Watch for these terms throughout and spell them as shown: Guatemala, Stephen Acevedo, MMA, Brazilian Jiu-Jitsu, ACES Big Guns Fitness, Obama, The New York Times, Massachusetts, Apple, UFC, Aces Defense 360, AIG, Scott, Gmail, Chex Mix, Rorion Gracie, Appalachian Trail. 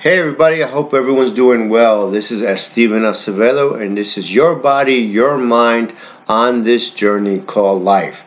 Hey everybody, I hope everyone's doing well. This is Stephen Acevedo, and this is your body, your mind on this journey called life.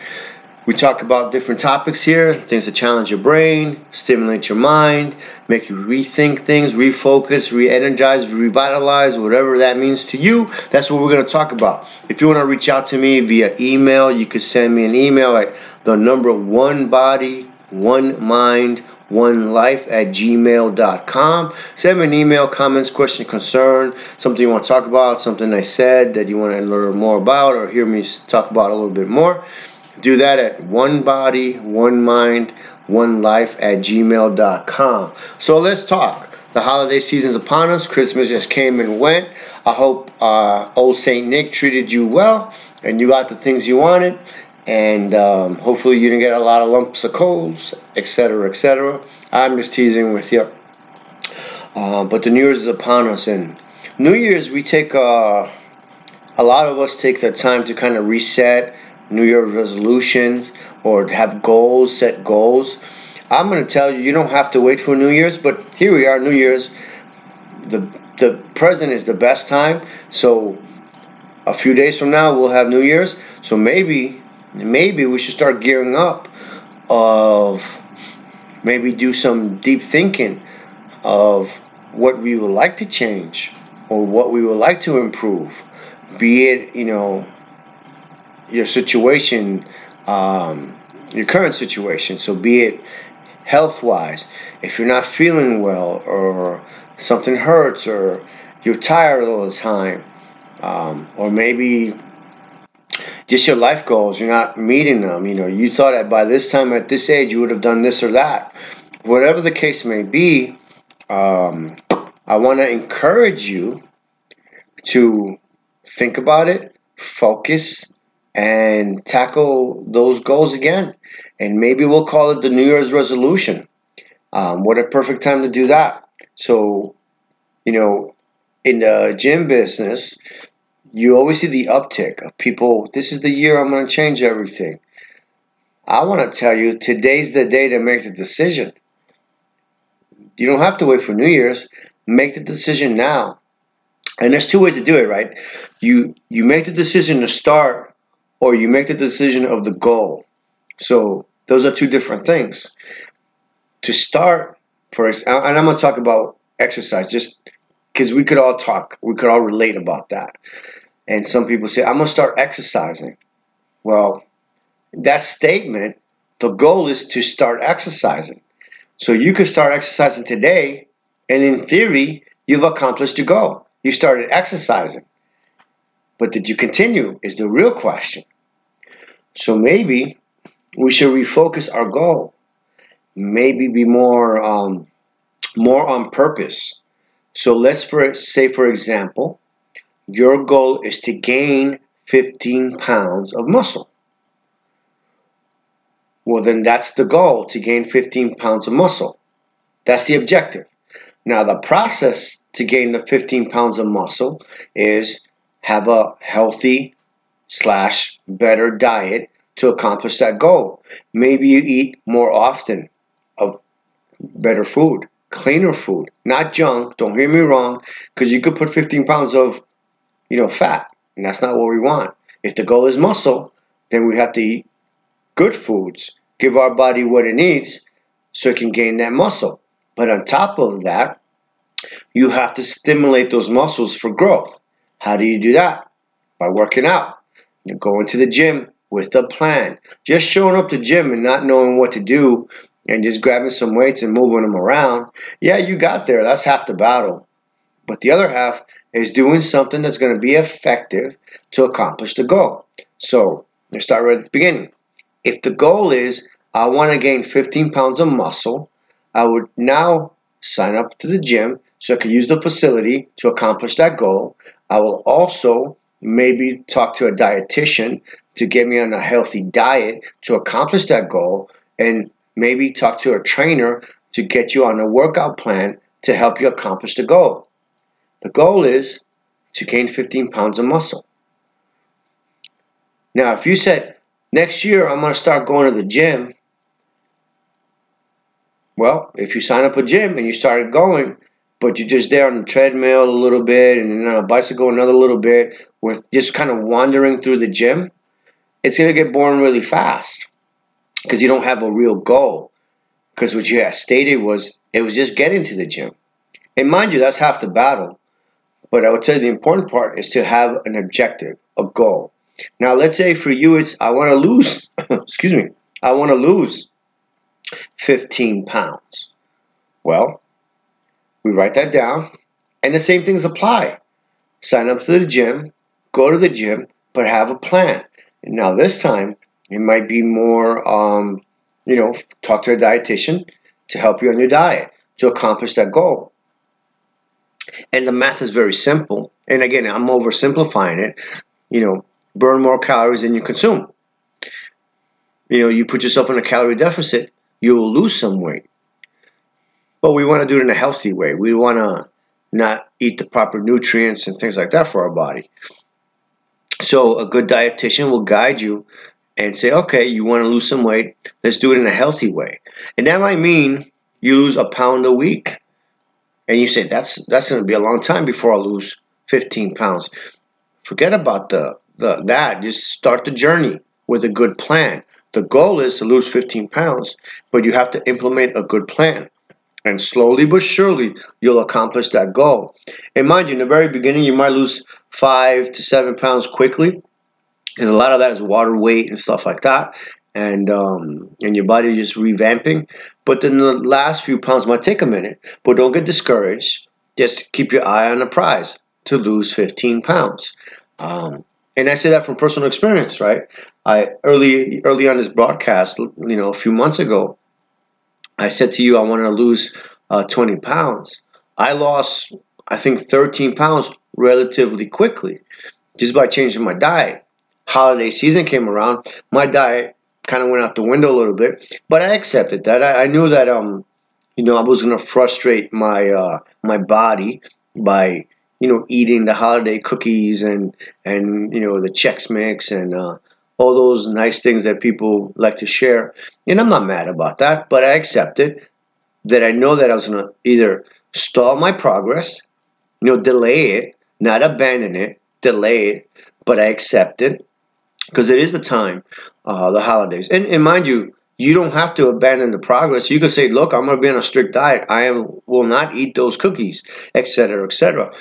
We talk about different topics here, things that challenge your brain, stimulate your mind, make you rethink things, refocus, re-energize, revitalize, whatever that means to you. That's what we're going to talk about. If you want to reach out to me via email, you can send me an email at the number 1bodyonemindonelife@gmail.com. Send me an email, comments, question, concern, something you want to talk about, something I said that you want to learn more about or hear me talk about a little bit more. Do that at onebodyonemindonelife@gmail.com. So let's talk. The holiday season's upon us. Christmas just came and went. I hope old Saint Nick treated you well and you got the things you wanted. And hopefully you didn't get a lot of lumps of colds, etc., etc. I'm just teasing with you. But the New Year's is upon us. And New Year's, we take, a lot of us take the time to kind of reset New Year's resolutions or have goals, set goals. I'm going to tell you, you don't have to wait for New Year's, but here we are, New Year's. The present is the best time. So a few days from now, we'll have New Year's. So maybe we should start gearing up of maybe do some deep thinking of what we would like to change or what we would like to improve, be it, you know, your situation, your current situation. So be it health-wise, if you're not feeling well or something hurts or you're tired all the time, or maybe just your life goals, you're not meeting them. You know, you thought that by this time at this age you would have done this or that. Whatever the case may be, I want to encourage you to think about it, focus, and tackle those goals again. And maybe we'll call it the New Year's resolution. What a perfect time to do that. So, you know, in the gym business, you always see the uptick of people, this is the year I'm going to change everything. I want to tell you, today's the day to make the decision. You don't have to wait for New Year's. Make the decision now. And there's two ways to do it, right? You make the decision to start, or you make the decision of the goal. So those are two different things. To start, first, and I'm going to talk about exercise, just because we could all talk. We could all relate about that. And some people say, I'm going to start exercising. Well, that statement, the goal is to start exercising. So you could start exercising today, and in theory, you've accomplished your goal. You started exercising. But did you continue is the real question. So maybe we should refocus our goal. Maybe be more on purpose. So let's say, for example, your goal is to gain 15 pounds of muscle. Well, then that's the goal, to gain 15 pounds of muscle. That's the objective. Now, the process to gain the 15 pounds of muscle is have a healthy / better diet to accomplish that goal. Maybe you eat more often of better food, cleaner food, not junk. Don't hear me wrong, because you could put 15 pounds of, you know, fat, and that's not what we want. If the goal is muscle, then we have to eat good foods, give our body what it needs so it can gain that muscle. But on top of that, you have to stimulate those muscles for growth. How do you do that? By working out. You're going to the gym with a plan. Just showing up to the gym and not knowing what to do and just grabbing some weights and moving them around, yeah, you got there. That's half the battle. But the other half is doing something that's going to be effective to accomplish the goal. So let's start right at the beginning. If the goal is, I want to gain 15 pounds of muscle, I would now sign up to the gym so I can use the facility to accomplish that goal. I will also maybe talk to a dietitian to get me on a healthy diet to accomplish that goal, and maybe talk to a trainer to get you on a workout plan to help you accomplish the goal. The goal is to gain 15 pounds of muscle. Now, if you said, next year I'm going to start going to the gym, well, if you sign up a gym and you started going, but you're just there on the treadmill a little bit and then on a bicycle another little bit with just kind of wandering through the gym, it's going to get boring really fast because you don't have a real goal. Because what you had stated was it was just getting to the gym. And mind you, that's half the battle. But I would say the important part is to have an objective, a goal. Now, let's say for you it's I want to lose, excuse me, I want to lose 15 pounds. Well, we write that down, and the same things apply. Sign up to the gym, go to the gym, but have a plan. Now, this time, it might be more, talk to a dietitian to help you on your diet to accomplish that goal. And the math is very simple. And again, I'm oversimplifying it. Burn more calories than you consume. You put yourself in a calorie deficit, you will lose some weight. But we want to do it in a healthy way. We want to not eat the proper nutrients and things like that for our body. So a good dietitian will guide you and say, okay, you want to lose some weight, let's do it in a healthy way. And that might mean you lose a pound a week. And you say, that's going to be a long time before I lose 15 pounds. Forget about that. Just start the journey with a good plan. The goal is to lose 15 pounds, but you have to implement a good plan. And slowly but surely, you'll accomplish that goal. And mind you, in the very beginning, you might lose 5 to 7 pounds quickly, because a lot of that is water weight and stuff like that. And your body just revamping. But then the last few pounds might take a minute. But don't get discouraged. Just keep your eye on the prize to lose 15 pounds. And I say that from personal experience, right? Early on this broadcast, a few months ago, I said to you I wanted to lose 20 pounds. I lost, I think, 13 pounds relatively quickly just by changing my diet. Holiday season came around. My diet kind of went out the window a little bit, but I accepted that. I knew that, I was going to frustrate my body by, eating the holiday cookies and the Chex Mix and all those nice things that people like to share. And I'm not mad about that, but I accepted that. I know that I was going to either stall my progress, delay it, not abandon it, delay it, but I accepted. Because it is the time, the holidays. And mind you, you don't have to abandon the progress. You can say, look, I'm going to be on a strict diet. I will not eat those cookies, et cetera, et cetera.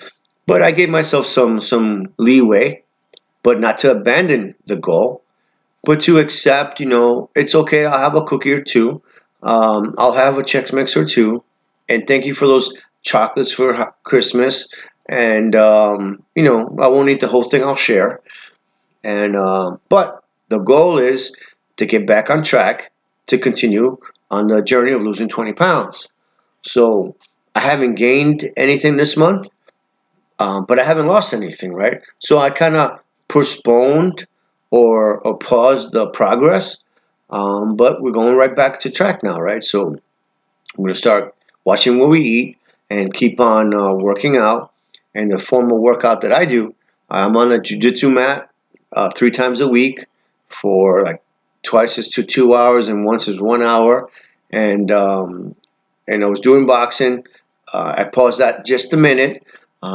But I gave myself some leeway, but not to abandon the goal, but to accept, it's okay. I'll have a cookie or two. I'll have a Chex Mix or two. And thank you for those chocolates for Christmas. And, I won't eat the whole thing. I'll share. And but the goal is to get back on track, to continue on the journey of losing 20 pounds. So I haven't gained anything this month, but I haven't lost anything, right? So I kind of postponed or paused the progress, but we're going right back to track now, right? So we're going to start watching what we eat and keep on working out. And the formal workout that I do, I'm on a jiu-jitsu mat 3 times a week for like twice is to 2 hours and once is 1 hour. And I was doing boxing. I paused that just a minute. I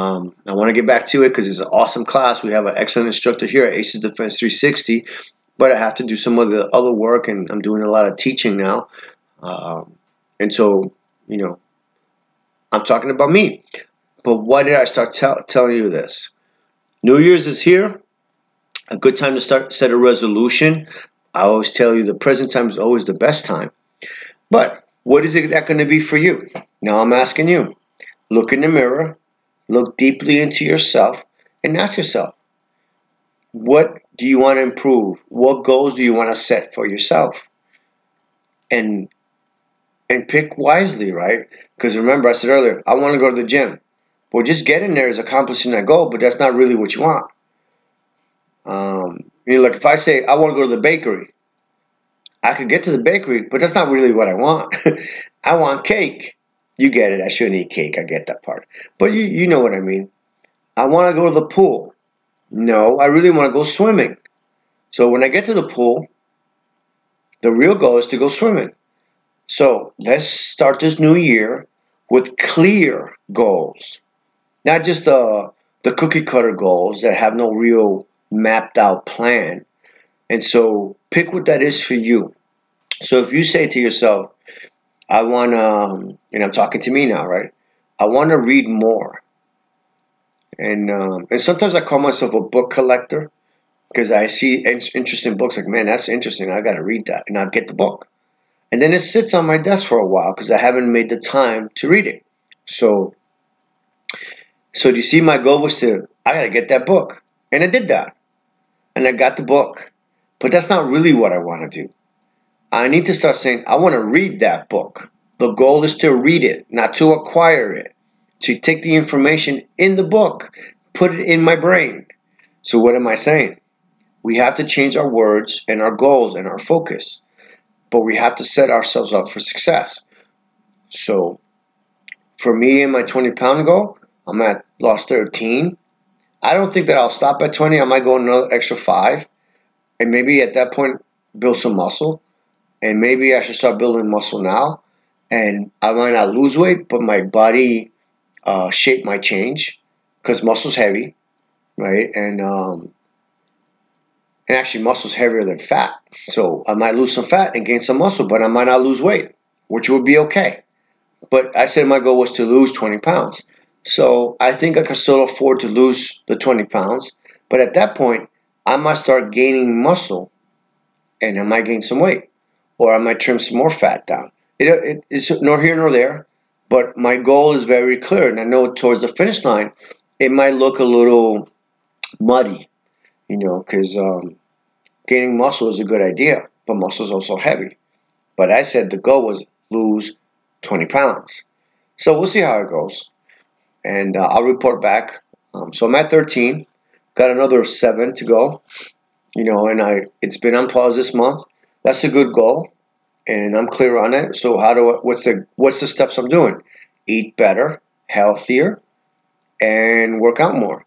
want to get back to it because it's an awesome class. We have an excellent instructor here at Aces Defense 360, but I have to do some of the other work and I'm doing a lot of teaching now. And so I'm talking about me. But why did I start telling you this? New Year's is here. A good time to set a resolution. I always tell you the present time is always the best time. But what is it that going to be for you? Now I'm asking you. Look in the mirror. Look deeply into yourself. And ask yourself, what do you want to improve? What goals do you want to set for yourself? And pick wisely, right? Because remember, I said earlier, I want to go to the gym. Well, just getting there is accomplishing that goal, but that's not really what you want. Like if I say I want to go to the bakery, I could get to the bakery, but that's not really what I want. I want cake. You get it. I shouldn't eat cake. I get that part. But you know what I mean. I want to go to the pool. No, I really want to go swimming. So when I get to the pool, the real goal is to go swimming. So let's start this new year with clear goals, not just the cookie cutter goals that have no real mapped out plan. And so pick what that is for you. So if you say to yourself, I want to, and I'm talking to me now, right? I want to read more. And sometimes I call myself a book collector because I see interesting books like, man, that's interesting. I got to read that. And I'll get the book. And then it sits on my desk for a while because I haven't made the time to read it. So do you see, my goal was to, I got to get that book. And I did that. And I got the book. But that's not really what I want to do. I need to start saying, I want to read that book. The goal is to read it, not to acquire it. To take the information in the book, put it in my brain. So what am I saying? We have to change our words and our goals and our focus. But we have to set ourselves up for success. So for me and my 20-pound goal, I'm at lost 13. I don't think that I'll stop at 20. I might go another extra 5. And maybe at that point, build some muscle. And maybe I should start building muscle now. And I might not lose weight, but my body shape might change because muscle's heavy, right? And actually muscle's heavier than fat. So I might lose some fat and gain some muscle, but I might not lose weight, which would be okay. But I said my goal was to lose 20 pounds. So I think I can still afford to lose the 20 pounds. But at that point, I might start gaining muscle and I might gain some weight, or I might trim some more fat down. It's nor here nor there, but my goal is very clear. And I know towards the finish line, it might look a little muddy, you know, because gaining muscle is a good idea, but muscle is also heavy. But I said the goal was lose 20 pounds. So we'll see how it goes. And I'll report back. So I'm at 13, got another 7 to go, you know, and it's been on pause this month. That's a good goal. And I'm clear on it. So what's the steps I'm doing? Eat better, healthier, and work out more.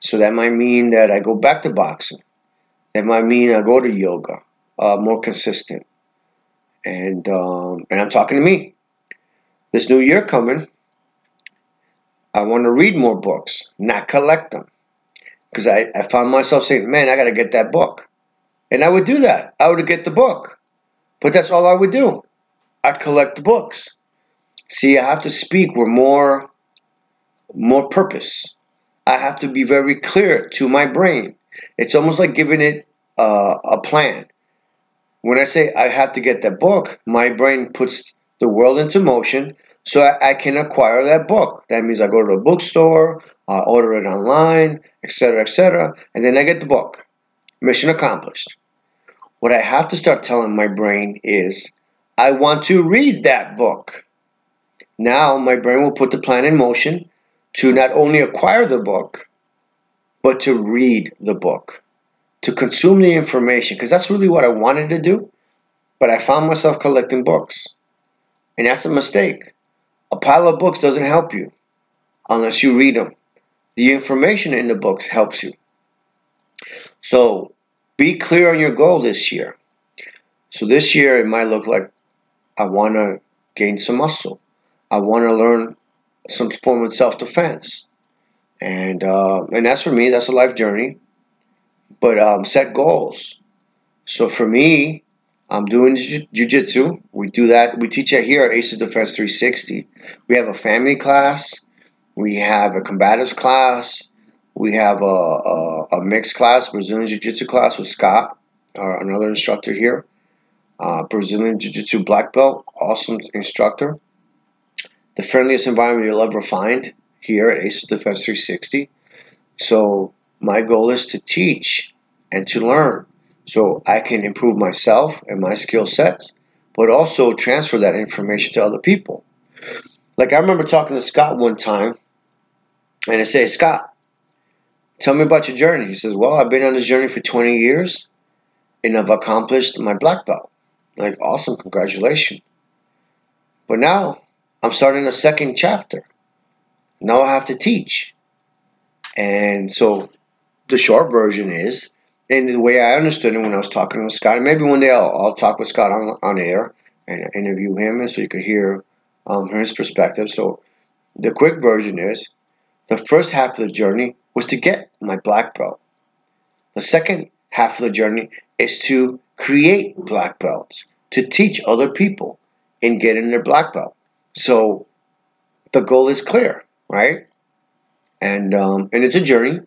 So that might mean that I go back to boxing. That might mean I go to yoga, more consistent. And I'm talking to me. This new year coming, I want to read more books, not collect them. Because I found myself saying, man, I got to get that book. And I would do that. I would get the book. But that's all I would do. I collect the books. See, I have to speak with more purpose. I have to be very clear to my brain. It's almost like giving it a plan. When I say I have to get that book, my brain puts the world into motion so I can acquire that book. That means I go to a bookstore, I order it online, etc., etc., and then I get the book. Mission accomplished. What I have to start telling my brain is, I want to read that book. Now my brain will put the plan in motion to not only acquire the book, but to read the book, to consume the information, because that's really what I wanted to do, but I found myself collecting books. And that's a mistake. A pile of books doesn't help you unless you read them. The information in the books helps you. So, be clear on your goal this year. So this year it might look like I want to gain some muscle. I want to learn some form of self-defense. And that's for me, that's a life journey. But set goals. So for me, I'm doing jiu-jitsu. We do that. We teach it here at Aces Defense 360. We have a family class. We have a combatives class. We have a mixed class, Brazilian Jiu-Jitsu class with Scott, another instructor here. Brazilian Jiu-Jitsu black belt, awesome instructor. The friendliest environment you'll ever find here at ACES Defense 360. So my goal is to teach and to learn so I can improve myself and my skill sets, but also transfer that information to other people. Like I remember talking to Scott one time, and I say, Scott, tell me about your journey. He says, well, I've been on this journey for 20 years, and I've accomplished my black belt. I'm like, awesome, congratulations. But now, I'm starting a second chapter. Now I have to teach. And so, the short version is, and the way I understood it when I was talking with Scott, and maybe one day I'll talk with Scott on air, and interview him, and so you could hear his perspective. So the quick version is, the first half of the journey was to get my black belt. The second half of the journey is to create black belts, to teach other people and get in their black belt. So the goal is clear, right? And it's a journey.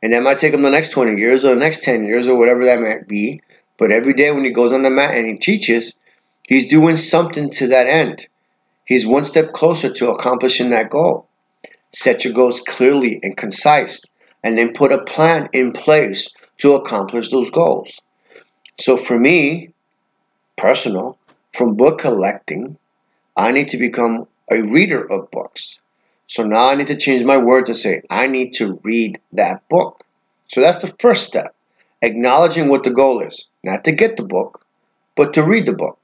And that might take him the next 20 years or the next 10 years or whatever that might be. But every day when he goes on the mat and he teaches, he's doing something to that end. He's one step closer to accomplishing that goal. Set your goals clearly and concise, and then put a plan in place to accomplish those goals. So for me, personal, from book collecting, I need to become a reader of books. So now I need to change my word to say, I need to read that book. So that's the first step, acknowledging what the goal is. Not to get the book, but to read the book.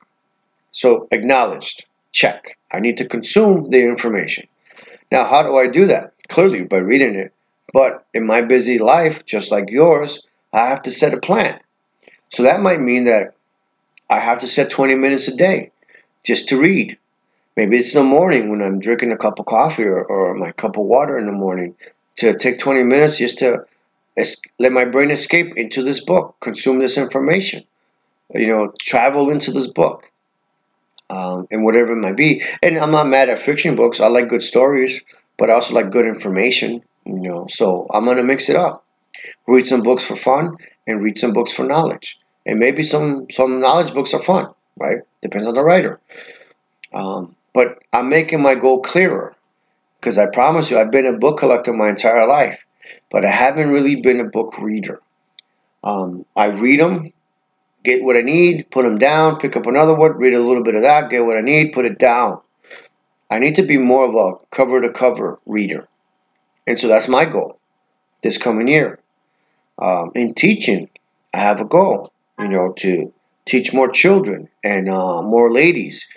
So acknowledged, check. I need to consume the information. Now, how do I do that? Clearly, by reading it. But in my busy life, just like yours, I have to set a plan. So that might mean that I have to set 20 minutes a day just to read. Maybe it's in the morning when I'm drinking a cup of coffee or my cup of water in the morning, to take 20 minutes just to let my brain escape into this book, consume this information, travel into this book, and whatever it might be. And I'm not mad at fiction books. I like good stories, but I also like good information, so I'm going to mix it up. Read some books for fun and read some books for knowledge. And maybe some knowledge books are fun, right? Depends on the writer. But I'm making my goal clearer, because I promise you, I've been a book collector my entire life, but I haven't really been a book reader. I read them, get what I need, put them down, pick up another one, read a little bit of that, get what I need, put it down. I need to be more of a cover-to-cover reader. And so that's my goal this coming year. In teaching, I have a goal, to teach more children and more ladies,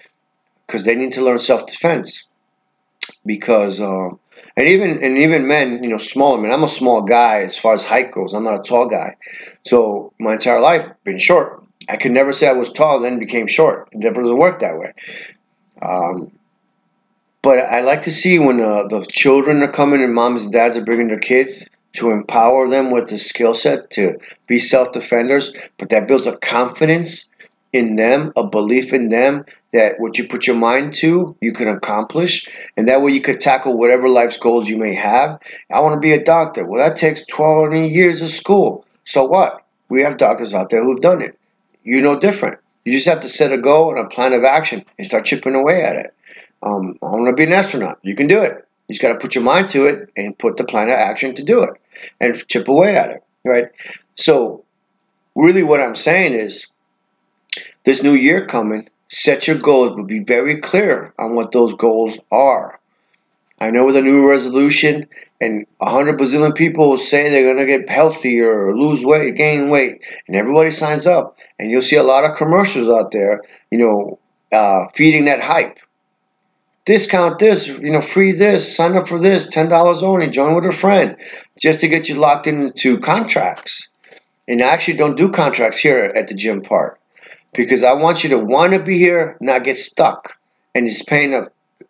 because they need to learn self-defense. Because and even men, smaller men. I'm a small guy as far as height goes. I'm not a tall guy. So my entire life been short. I could never say I was tall, then became short. It never really worked that way. But I like to see when the children are coming and moms and dads are bringing their kids, to empower them with the skill set to be self-defenders. But that builds a confidence in them, a belief in them, that what you put your mind to, you can accomplish. And that way you could tackle whatever life's goals you may have. I want to be a doctor. Well, that takes 20 years of school. So what? We have doctors out there who've done it. You're no different. You just have to set a goal and a plan of action and start chipping away at it. I want to be an astronaut. You can do it. You just got to put your mind to it and put the plan of action to do it and chip away at it, right? So really what I'm saying is, this new year coming, set your goals, but be very clear on what those goals are. I know with a new resolution, and 100 bazillion people will say they're going to get healthier or lose weight, gain weight, and everybody signs up. And you'll see a lot of commercials out there, feeding that hype. Discount this, free this, sign up for this, $10 only, join with a friend, just to get you locked into contracts. And I actually don't do contracts here at the gym part, because I want you to want to be here, not get stuck, and just paying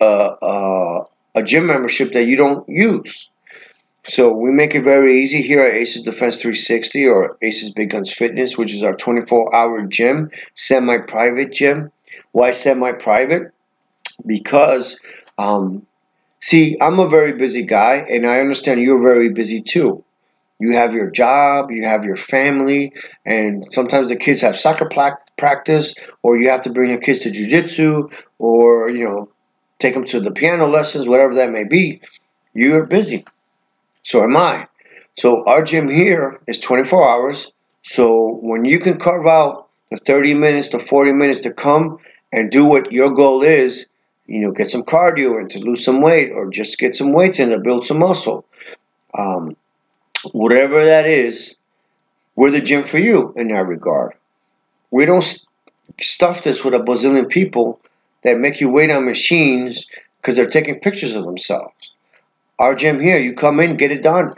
a gym membership that you don't use. So we make it very easy here at Aces Defense 360 or ACES Big Guns Fitness, which is our 24-hour gym, semi-private gym. Why semi-private? Because, I'm a very busy guy, and I understand you're very busy too. You have your job, you have your family, and sometimes the kids have soccer practice, or you have to bring your kids to jiu-jitsu, or, take them to the piano lessons, whatever that may be. You're busy. So am I. So our gym here is 24 hours, so when you can carve out the 30 minutes to 40 minutes to come and do what your goal is, get some cardio and to lose some weight, or just get some weights in to build some muscle. Whatever that is, we're the gym for you in that regard. We don't stuff this with a bazillion people that make you wait on machines because they're taking pictures of themselves. Our gym here, you come in, get it done.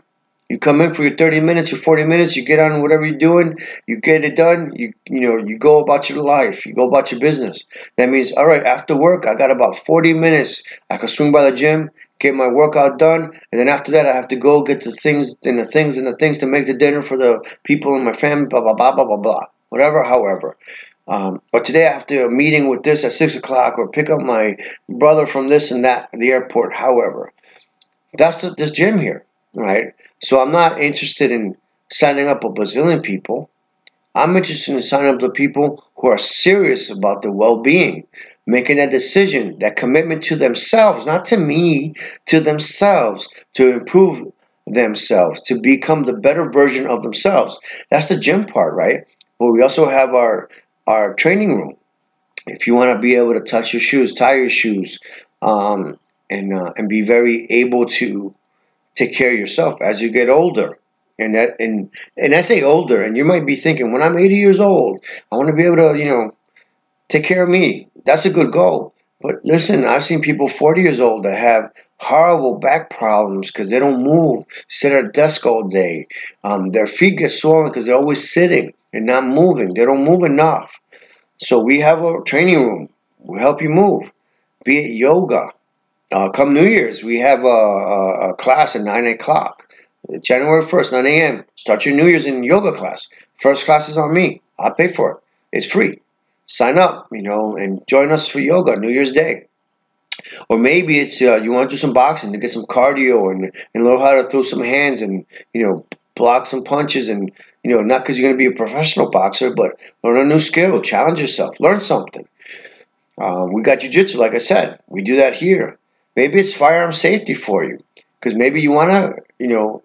You come in for your 30 minutes, your 40 minutes, you get on whatever you're doing, you get it done, you go about your life, you go about your business. That means, all right, after work, I got about 40 minutes. I can swing by the gym, get my workout done, and then after that, I have to go get the things and the things and the things to make the dinner for the people in my family, blah, blah, blah, blah, blah, blah, whatever, however. But today I have to have a meeting with this at 6 o'clock or pick up my brother from this and that at the airport, however. That's this gym here, right? So I'm not interested in signing up a bazillion people. I'm interested in signing up the people who are serious about their well-being, making that decision, that commitment to themselves, not to me, to themselves, to improve themselves, to become the better version of themselves. That's the gym part, right? But we also have our training room. If you want to be able to touch your shoes, tie your shoes, and be very able to take care of yourself as you get older. And I say older, and you might be thinking, when I'm 80 years old, I want to be able to, take care of me. That's a good goal. But listen, I've seen people 40 years old that have horrible back problems because they don't move, sit at a desk all day. Their feet get swollen because they're always sitting and not moving. They don't move enough. So we have a training room. We help you move, be it yoga. Come New Year's, we have a class at 9 o'clock. January 1st, 9 a.m. Start your New Year's in yoga class. First class is on me. I pay for it. It's free. Sign up, and join us for yoga New Year's Day. Or maybe it's you want to do some boxing to get some cardio and learn how to throw some hands and, block some punches and, not because you're going to be a professional boxer, but learn a new skill, challenge yourself, learn something. We got jiu-jitsu, like I said. We do that here. Maybe it's firearm safety for you because maybe you want to,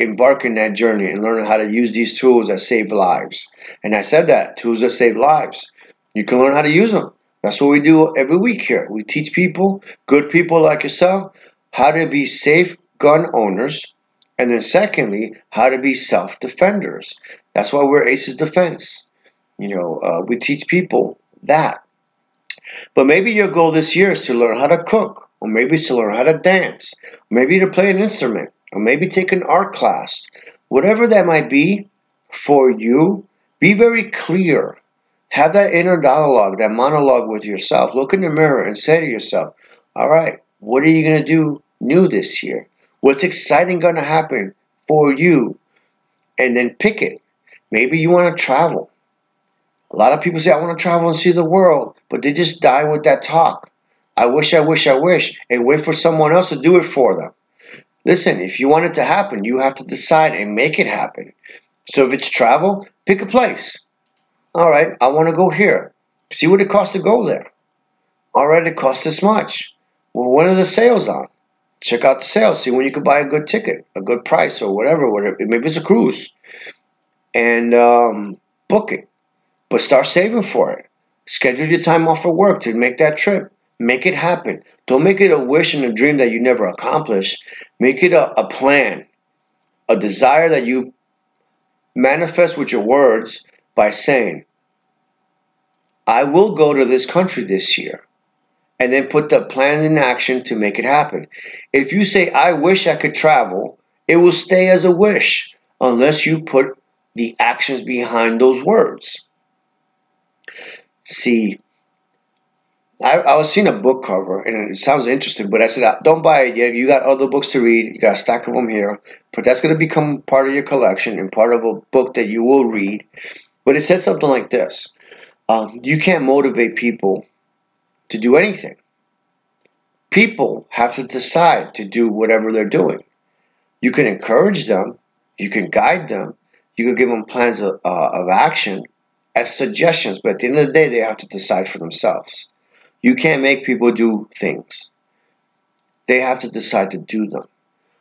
embark in that journey and learn how to use these tools that save lives. And I said that, tools that save lives. You can learn how to use them. That's what we do every week here. We teach people, good people like yourself, how to be safe gun owners. And then secondly, how to be self-defenders. That's why we're Aces Defense. We teach people that. But maybe your goal this year is to learn how to cook, or maybe it's to learn how to dance, or maybe to play an instrument, or maybe take an art class. Whatever that might be for you, be very clear. Have that inner dialogue, that monologue with yourself. Look in the mirror and say to yourself, all right, what are you going to do new this year? What's exciting going to happen for you? And then pick it. Maybe you want to travel. A lot of people say, I want to travel and see the world, but they just die with that talk. I wish, I wish, I wish, and wait for someone else to do it for them. Listen, if you want it to happen, you have to decide and make it happen. So if it's travel, pick a place. All right, I want to go here. See what it costs to go there. All right, it costs this much. Well, when are the sales on? Check out the sales. See when you can buy a good ticket, a good price or whatever. Maybe it's a cruise. And book it. But start saving for it. Schedule your time off of work to make that trip. Make it happen. Don't make it a wish and a dream that you never accomplish. Make it a plan, a desire that you manifest with your words by saying, I will go to this country this year. And then put the plan in action to make it happen. If you say, I wish I could travel, it will stay as a wish unless you put the actions behind those words. See, I was seeing a book cover, and it sounds interesting, but I said, don't buy it yet. You got other books to read. You got a stack of them here. But that's going to become part of your collection and part of a book that you will read. But it said something like this. You can't motivate people to do anything. People have to decide to do whatever they're doing. You can encourage them. You can guide them. You can give them plans of action. As suggestions, but at the end of the day, they have to decide for themselves. You can't make people do things. They have to decide to do them.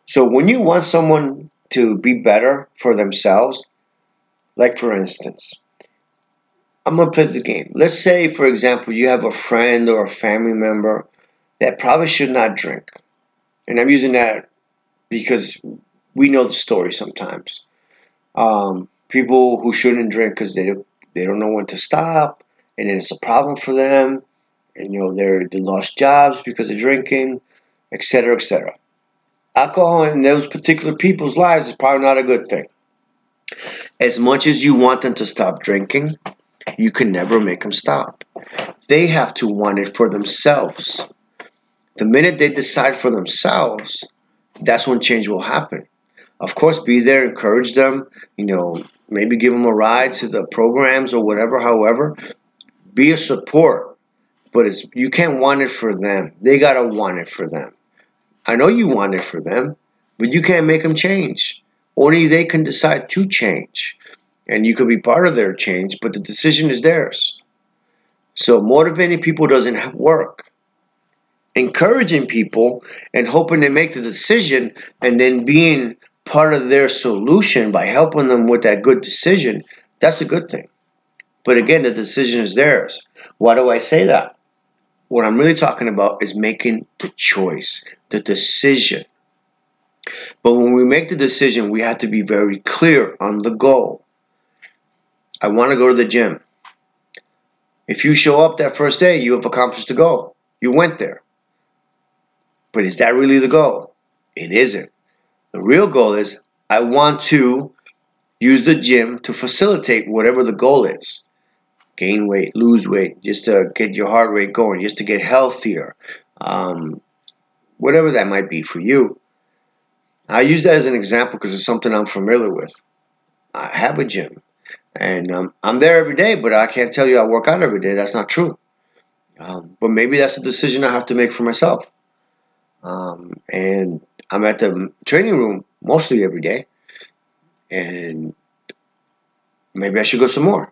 So when you want someone to be better for themselves, like for instance, I'm going to play the game. Let's say, for example, you have a friend or a family member that probably should not drink. And I'm using that because we know the story sometimes. People who shouldn't drink because they don't know when to stop, and then it's a problem for them, and they lost jobs because of drinking, etc., etc. alcohol in those particular people's lives is probably not a good thing. As much as you want them to stop drinking, you can never make them stop. They have to want it for themselves. The minute they decide for themselves, that's when change will happen. Of course, be there, encourage them, maybe give them a ride to the programs or whatever, however. Be a support, but you can't want it for them. They got to want it for them. I know you want it for them, but you can't make them change. Only they can decide to change, and you could be part of their change, but the decision is theirs. So motivating people doesn't work. Encouraging people and hoping they make the decision and then being part of their solution by helping them with that good decision, that's a good thing. But again, the decision is theirs. Why do I say that? What I'm really talking about is making the choice, the decision. But when we make the decision, we have to be very clear on the goal. I want to go to the gym. If you show up that first day, you have accomplished the goal. You went there. But is that really the goal? It isn't. The real goal is, I want to use the gym to facilitate whatever the goal is. Gain weight, lose weight, just to get your heart rate going, just to get healthier. Whatever that might be for you. I use that as an example because it's something I'm familiar with. I have a gym. And I'm there every day, but I can't tell you I work out every day. That's not true. But maybe that's a decision I have to make for myself. And I'm at the training room mostly every day. And maybe I should go some more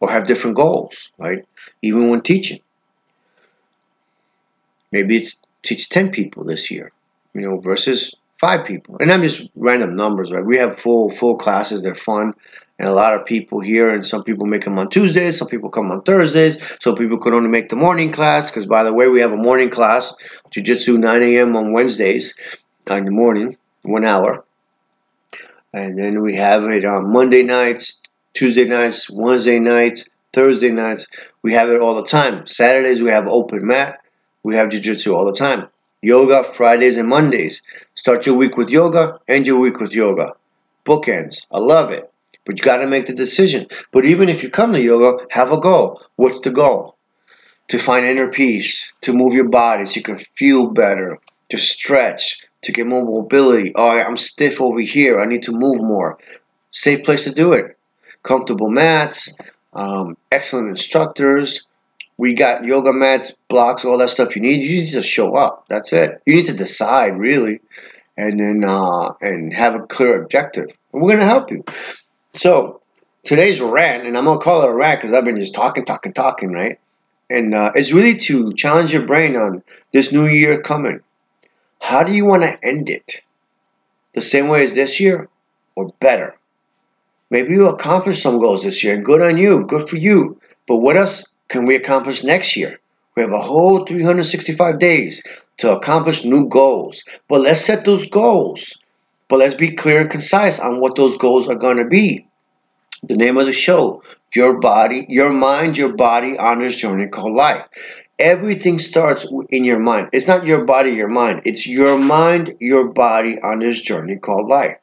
or have different goals, right? Even when teaching. Maybe it's teach 10 people this year, versus 5 people. And I'm just random numbers, right? We have full classes. They're fun. And a lot of people here, and some people make them on Tuesdays, some people come on Thursdays, some people could only make the morning class, because by the way, we have a morning class, Jiu-Jitsu 9 a.m. on Wednesdays, in the morning, 1 hour. And then we have it on Monday nights, Tuesday nights, Wednesday nights, Thursday nights. We have it all the time. Saturdays, we have open mat. We have Jiu-Jitsu all the time. Yoga, Fridays and Mondays. Start your week with yoga, end your week with yoga. Bookends. I love it. But you got to make the decision. But even if you come to yoga, have a goal. What's the goal? To find inner peace, to move your body so you can feel better, to stretch, to get more mobility. Oh, I'm stiff over here. I need to move more. Safe place to do it. Comfortable mats, excellent instructors. We got yoga mats, blocks, all that stuff you need. You need to show up. That's it. You need to decide, really, and then and have a clear objective. And we're going to help you. So, today's rant, and I'm going to call it a rant because I've been just talking, right? And it's really to challenge your brain on this new year coming. How do you want to end it? The same way as this year or better? Maybe you accomplished some goals this year. Good on you. Good for you. But what else can we accomplish next year? We have a whole 365 days to accomplish new goals. But let's set those goals. But let's be clear and concise on what those goals are going to be. The name of the show, Your Body, Your Mind, Your Body on this journey called life. Everything starts in your mind. It's not your body, your mind. It's your mind, your body on this journey called life.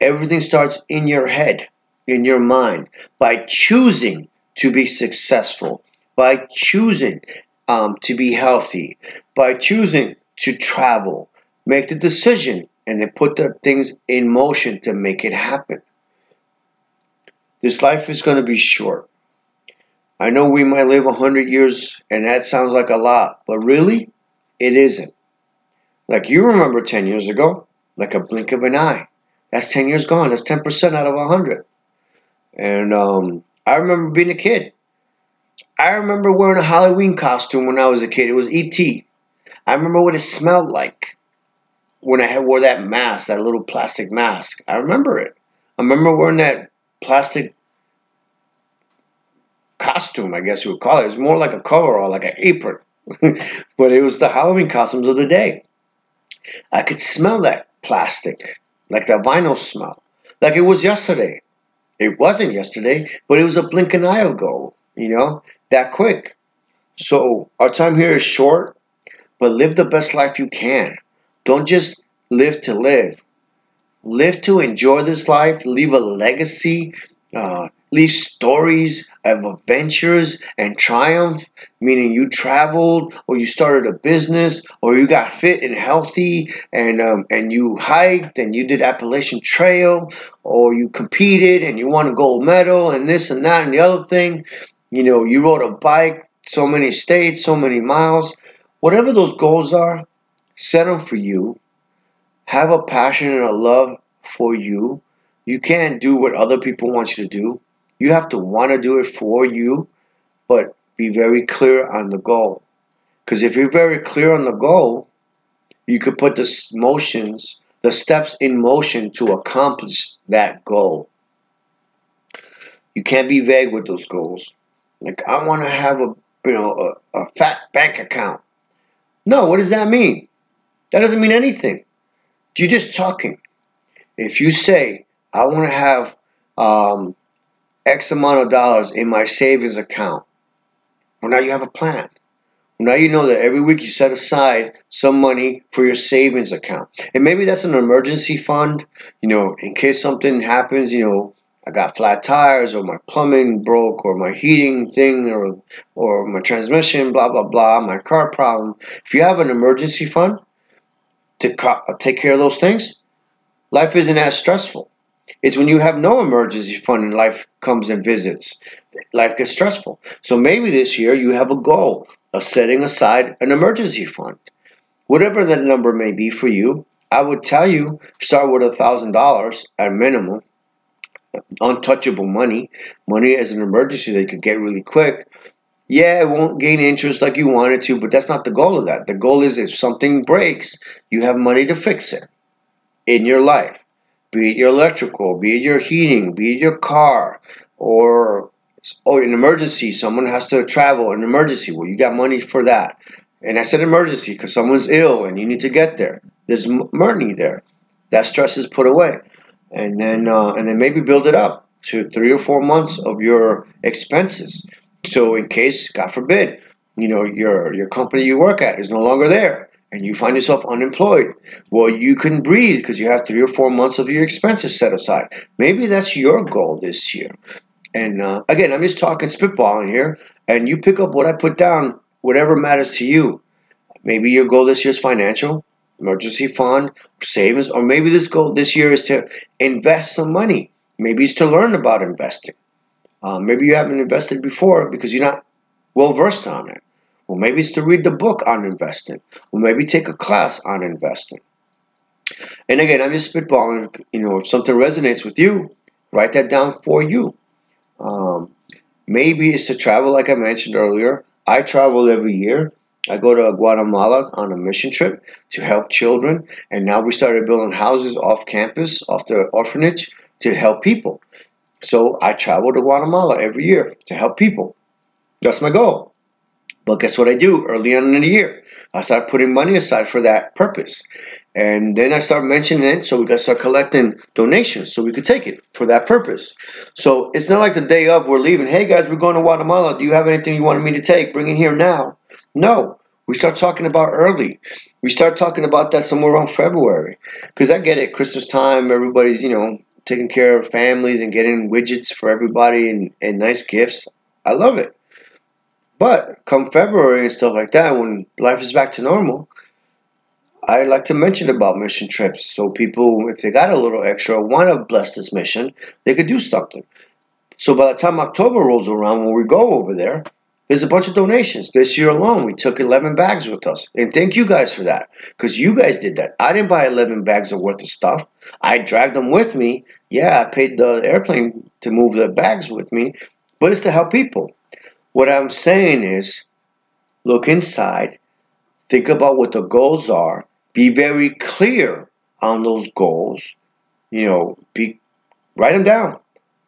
Everything starts in your head, in your mind, by choosing to be successful, by choosing to be healthy, by choosing to travel. Make the decision. And they put the things in motion to make it happen. This life is going to be short. I know we might live 100 years, and that sounds like a lot, but really, it isn't. Like you remember 10 years ago, like a blink of an eye. That's 10 years gone. That's 10% out of 100. And I remember being a kid. I remember wearing a Halloween costume when I was a kid. It was E.T. I remember what it smelled like. When I wore that mask, that little plastic mask, I remember it. I remember wearing that plastic costume, I guess you would call it. It was more like a coverall, like an apron. But it was the Halloween costumes of the day. I could smell that plastic, like that vinyl smell, like it was yesterday. It wasn't yesterday, but it was a blink an eye ago, that quick. So our time here is short, but live the best life you can. Don't just live to live. Live to enjoy this life, leave a legacy, leave stories of adventures and triumph, meaning you traveled or you started a business or you got fit and healthy and you hiked and you did Appalachian Trail or you competed and you won a gold medal and this and that and the other thing. You know, you rode a bike, so many states, so many miles. Whatever those goals are, set them for you. Have a passion and a love for you. You can't do what other people want you to do. You have to want to do it for you, but be very clear on the goal. Because if you're very clear on the goal, you could put the steps in motion to accomplish that goal. You can't be vague with those goals. Like, I want to have a fat bank account. No, what does that mean? That doesn't mean anything. You're just talking. If you say, I want to have X amount of dollars in my savings account, well, now you have a plan. Now you know that every week you set aside some money for your savings account. And maybe that's an emergency fund, you know, in case something happens, you know, I got flat tires or my plumbing broke or my heating thing or my transmission, blah, blah, blah, my car problem. If you have an emergency fund to take care of those things, life isn't as stressful. It's when you have no emergency fund and life comes and visits, life gets stressful. So maybe this year you have a goal of setting aside an emergency fund. Whatever that number may be for you, I would tell you start with $1,000 at minimum. Untouchable money as an emergency that you could get really quick. Yeah, it won't gain interest like you want it to, but that's not the goal of that. The goal is if something breaks, you have money to fix it in your life, be it your electrical, be it your heating, be it your car, or an emergency. Someone has to travel, an emergency. Well, you got money for that. And I said emergency because someone's ill and you need to get there. There's money there. That stress is put away. And then maybe build it up to 3 or 4 months of your expenses. So in case, God forbid, you know, your company you work at is no longer there and you find yourself unemployed. Well, you can breathe because you have 3 or 4 months of your expenses set aside. Maybe that's your goal this year. And again, I'm just talking spitballing here, and you pick up what I put down, whatever matters to you. Maybe your goal this year is financial. Emergency fund, savings, or maybe this goal this year is to invest some money. Maybe it's to learn about investing. Maybe you haven't invested before because you're not well versed on it. Or maybe it's to read the book on investing. Or maybe take a class on investing. And again, I'm just spitballing. You know, if something resonates with you, write that down for you. Maybe it's to travel, like I mentioned earlier. I travel every year. I go to Guatemala on a mission trip to help children, and now we started building houses off campus, off the orphanage, to help people. So I travel to Guatemala every year to help people. That's my goal. But guess what I do early on in the year? I start putting money aside for that purpose. And then I start mentioning it, so we got to start collecting donations so we could take it for that purpose. So it's not like the day of we're leaving, hey guys, we're going to Guatemala. Do you have anything you wanted me to take? Bring it here now. No, we start talking about early. We start talking about that somewhere around February. Because I get it, Christmas time, everybody's, you know, taking care of families and getting widgets for everybody and nice gifts. I love it. But come February and stuff like that, when life is back to normal, I like to mention about mission trips. So people, if they got a little extra or want to bless this mission, they could do something. So by the time October rolls around, when we go over there, there's a bunch of donations. This year alone, we took 11 bags with us. And thank you guys for that, because you guys did that. I didn't buy 11 bags of worth of stuff. I dragged them with me. Yeah, I paid the airplane to move the bags with me, but it's to help people. What I'm saying is look inside, think about what the goals are, be very clear on those goals. You know, write them down.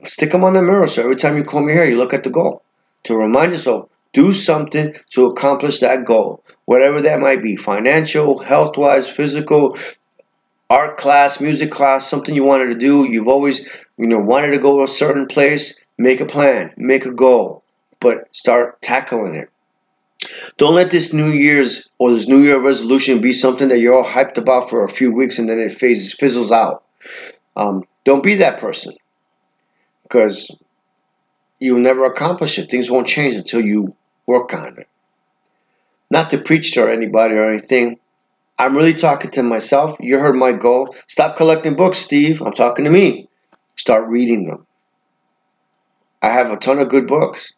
Stick them on the mirror so every time you comb your hair, you look at the goal. To remind yourself, do something to accomplish that goal, whatever that might be, financial, health-wise, physical, art class, music class, something you wanted to do. You've always, you know, wanted to go to a certain place. Make a plan, make a goal, but start tackling it. Don't let this New Year's or this New Year resolution be something that you're all hyped about for a few weeks and then it fizzles out. Don't be that person, because you'll never accomplish it. Things won't change until you work on it. Not to preach to anybody or anything. I'm really talking to myself. You heard my goal. Stop collecting books, Steve. I'm talking to me. Start reading them. I have a ton of good books.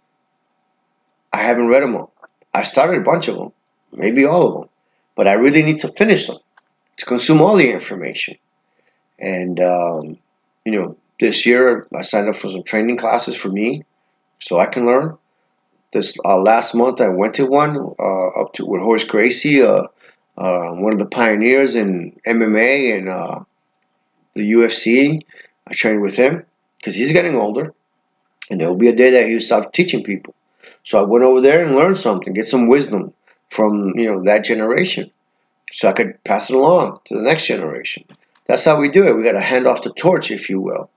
I haven't read them all. I started a bunch of them, maybe all of them, but I really need to finish them to consume all the information. And, this year I signed up for some training classes for me so I can learn. This last month I went to one up to with Rorion Gracie, one of the pioneers in MMA and the UFC. I trained with him because he's getting older, and there will be a day that he'll stop teaching people. So I went over there and learned something, get some wisdom from, that generation so I could pass it along to the next generation. That's how we do it. We got to hand off the torch, if you will.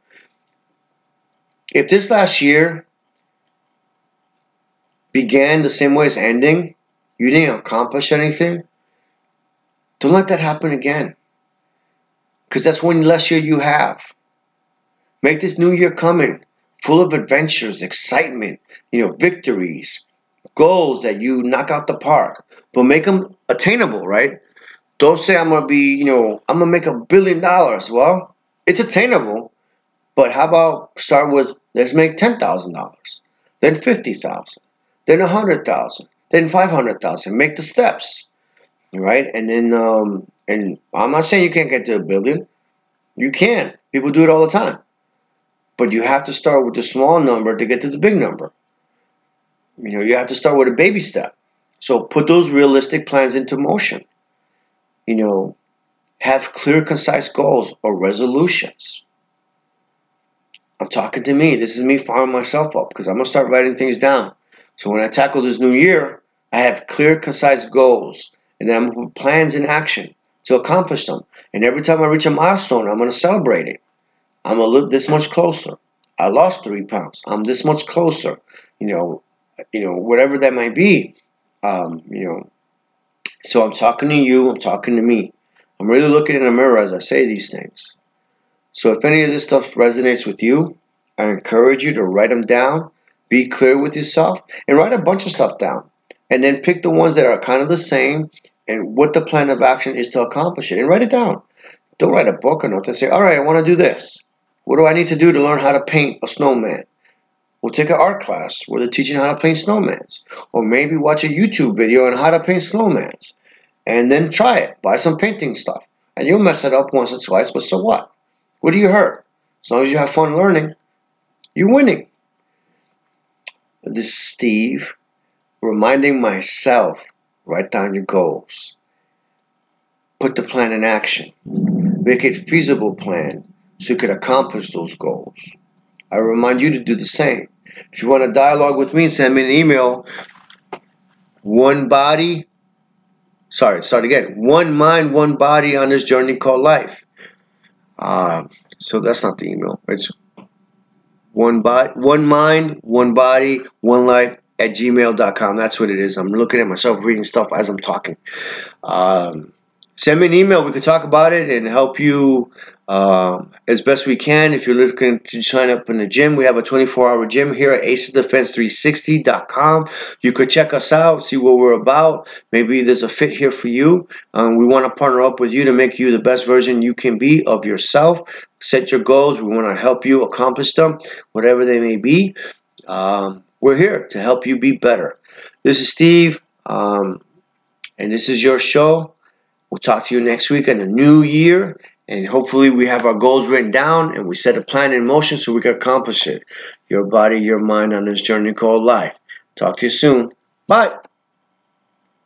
If this last year began the same way as ending, you didn't accomplish anything, don't let that happen again, because that's one less year you have. Make this new year coming full of adventures, excitement, victories, goals that you knock out the park, but make them attainable, right? Don't say I'm going to be, I'm going to make $1 billion. Well, it's attainable, but how about start with, let's make $10,000, then $50,000, then $100,000, then $500,000. Make the steps, right? And then, and I'm not saying you can't get to $1 billion. You can. People do it all the time. But you have to start with the small number to get to the big number. You have to start with a baby step. So put those realistic plans into motion. Have clear, concise goals or resolutions. I'm talking to me. This is me firing myself up, because I'm going to start writing things down. So when I tackle this new year, I have clear, concise goals, and then I'm going to put plans in action to accomplish them. And every time I reach a milestone, I'm going to celebrate it. I'm a little this much closer. I lost 3 pounds. I'm this much closer. Whatever that might be. So I'm talking to you. I'm talking to me. I'm really looking in the mirror as I say these things. So if any of this stuff resonates with you, I encourage you to write them down. Be clear with yourself and write a bunch of stuff down. And then pick the ones that are kind of the same and what the plan of action is to accomplish it. And write it down. Don't write a book or nothing. Say, all right, I want to do this. What do I need to do to learn how to paint a snowman? We'll take an art class where they're teaching how to paint snowmans. Or maybe watch a YouTube video on how to paint snowmans. And then try it. Buy some painting stuff. And you'll mess it up once or twice, but so what? What do you hurt? As long as you have fun learning, you're winning. This is Steve reminding myself, write down your goals. Put the plan in action. Make it a feasible plan so you can accomplish those goals. I remind you to do the same. If you want to dialogue with me, send me an email. One mind, one body on this journey called life. So that's not the email. It's one mind, one body, one life @gmail.com. That's what it is. I'm looking at myself reading stuff as I'm talking. Send me an email. We can talk about it and help you as best we can. If you're looking to sign up in the gym, we have a 24-hour gym here at acesdefense360.com. You could check us out, see what we're about. Maybe there's a fit here for you. We want to partner up with you to make you the best version you can be of yourself. Set your goals. We want to help you accomplish them, whatever they may be. We're here to help you be better. This is Steve, and this is your show. We'll talk to you next week in the new year, and hopefully we have our goals written down and we set a plan in motion so we can accomplish it. Your body, your mind on this journey called life. Talk to you soon. Bye.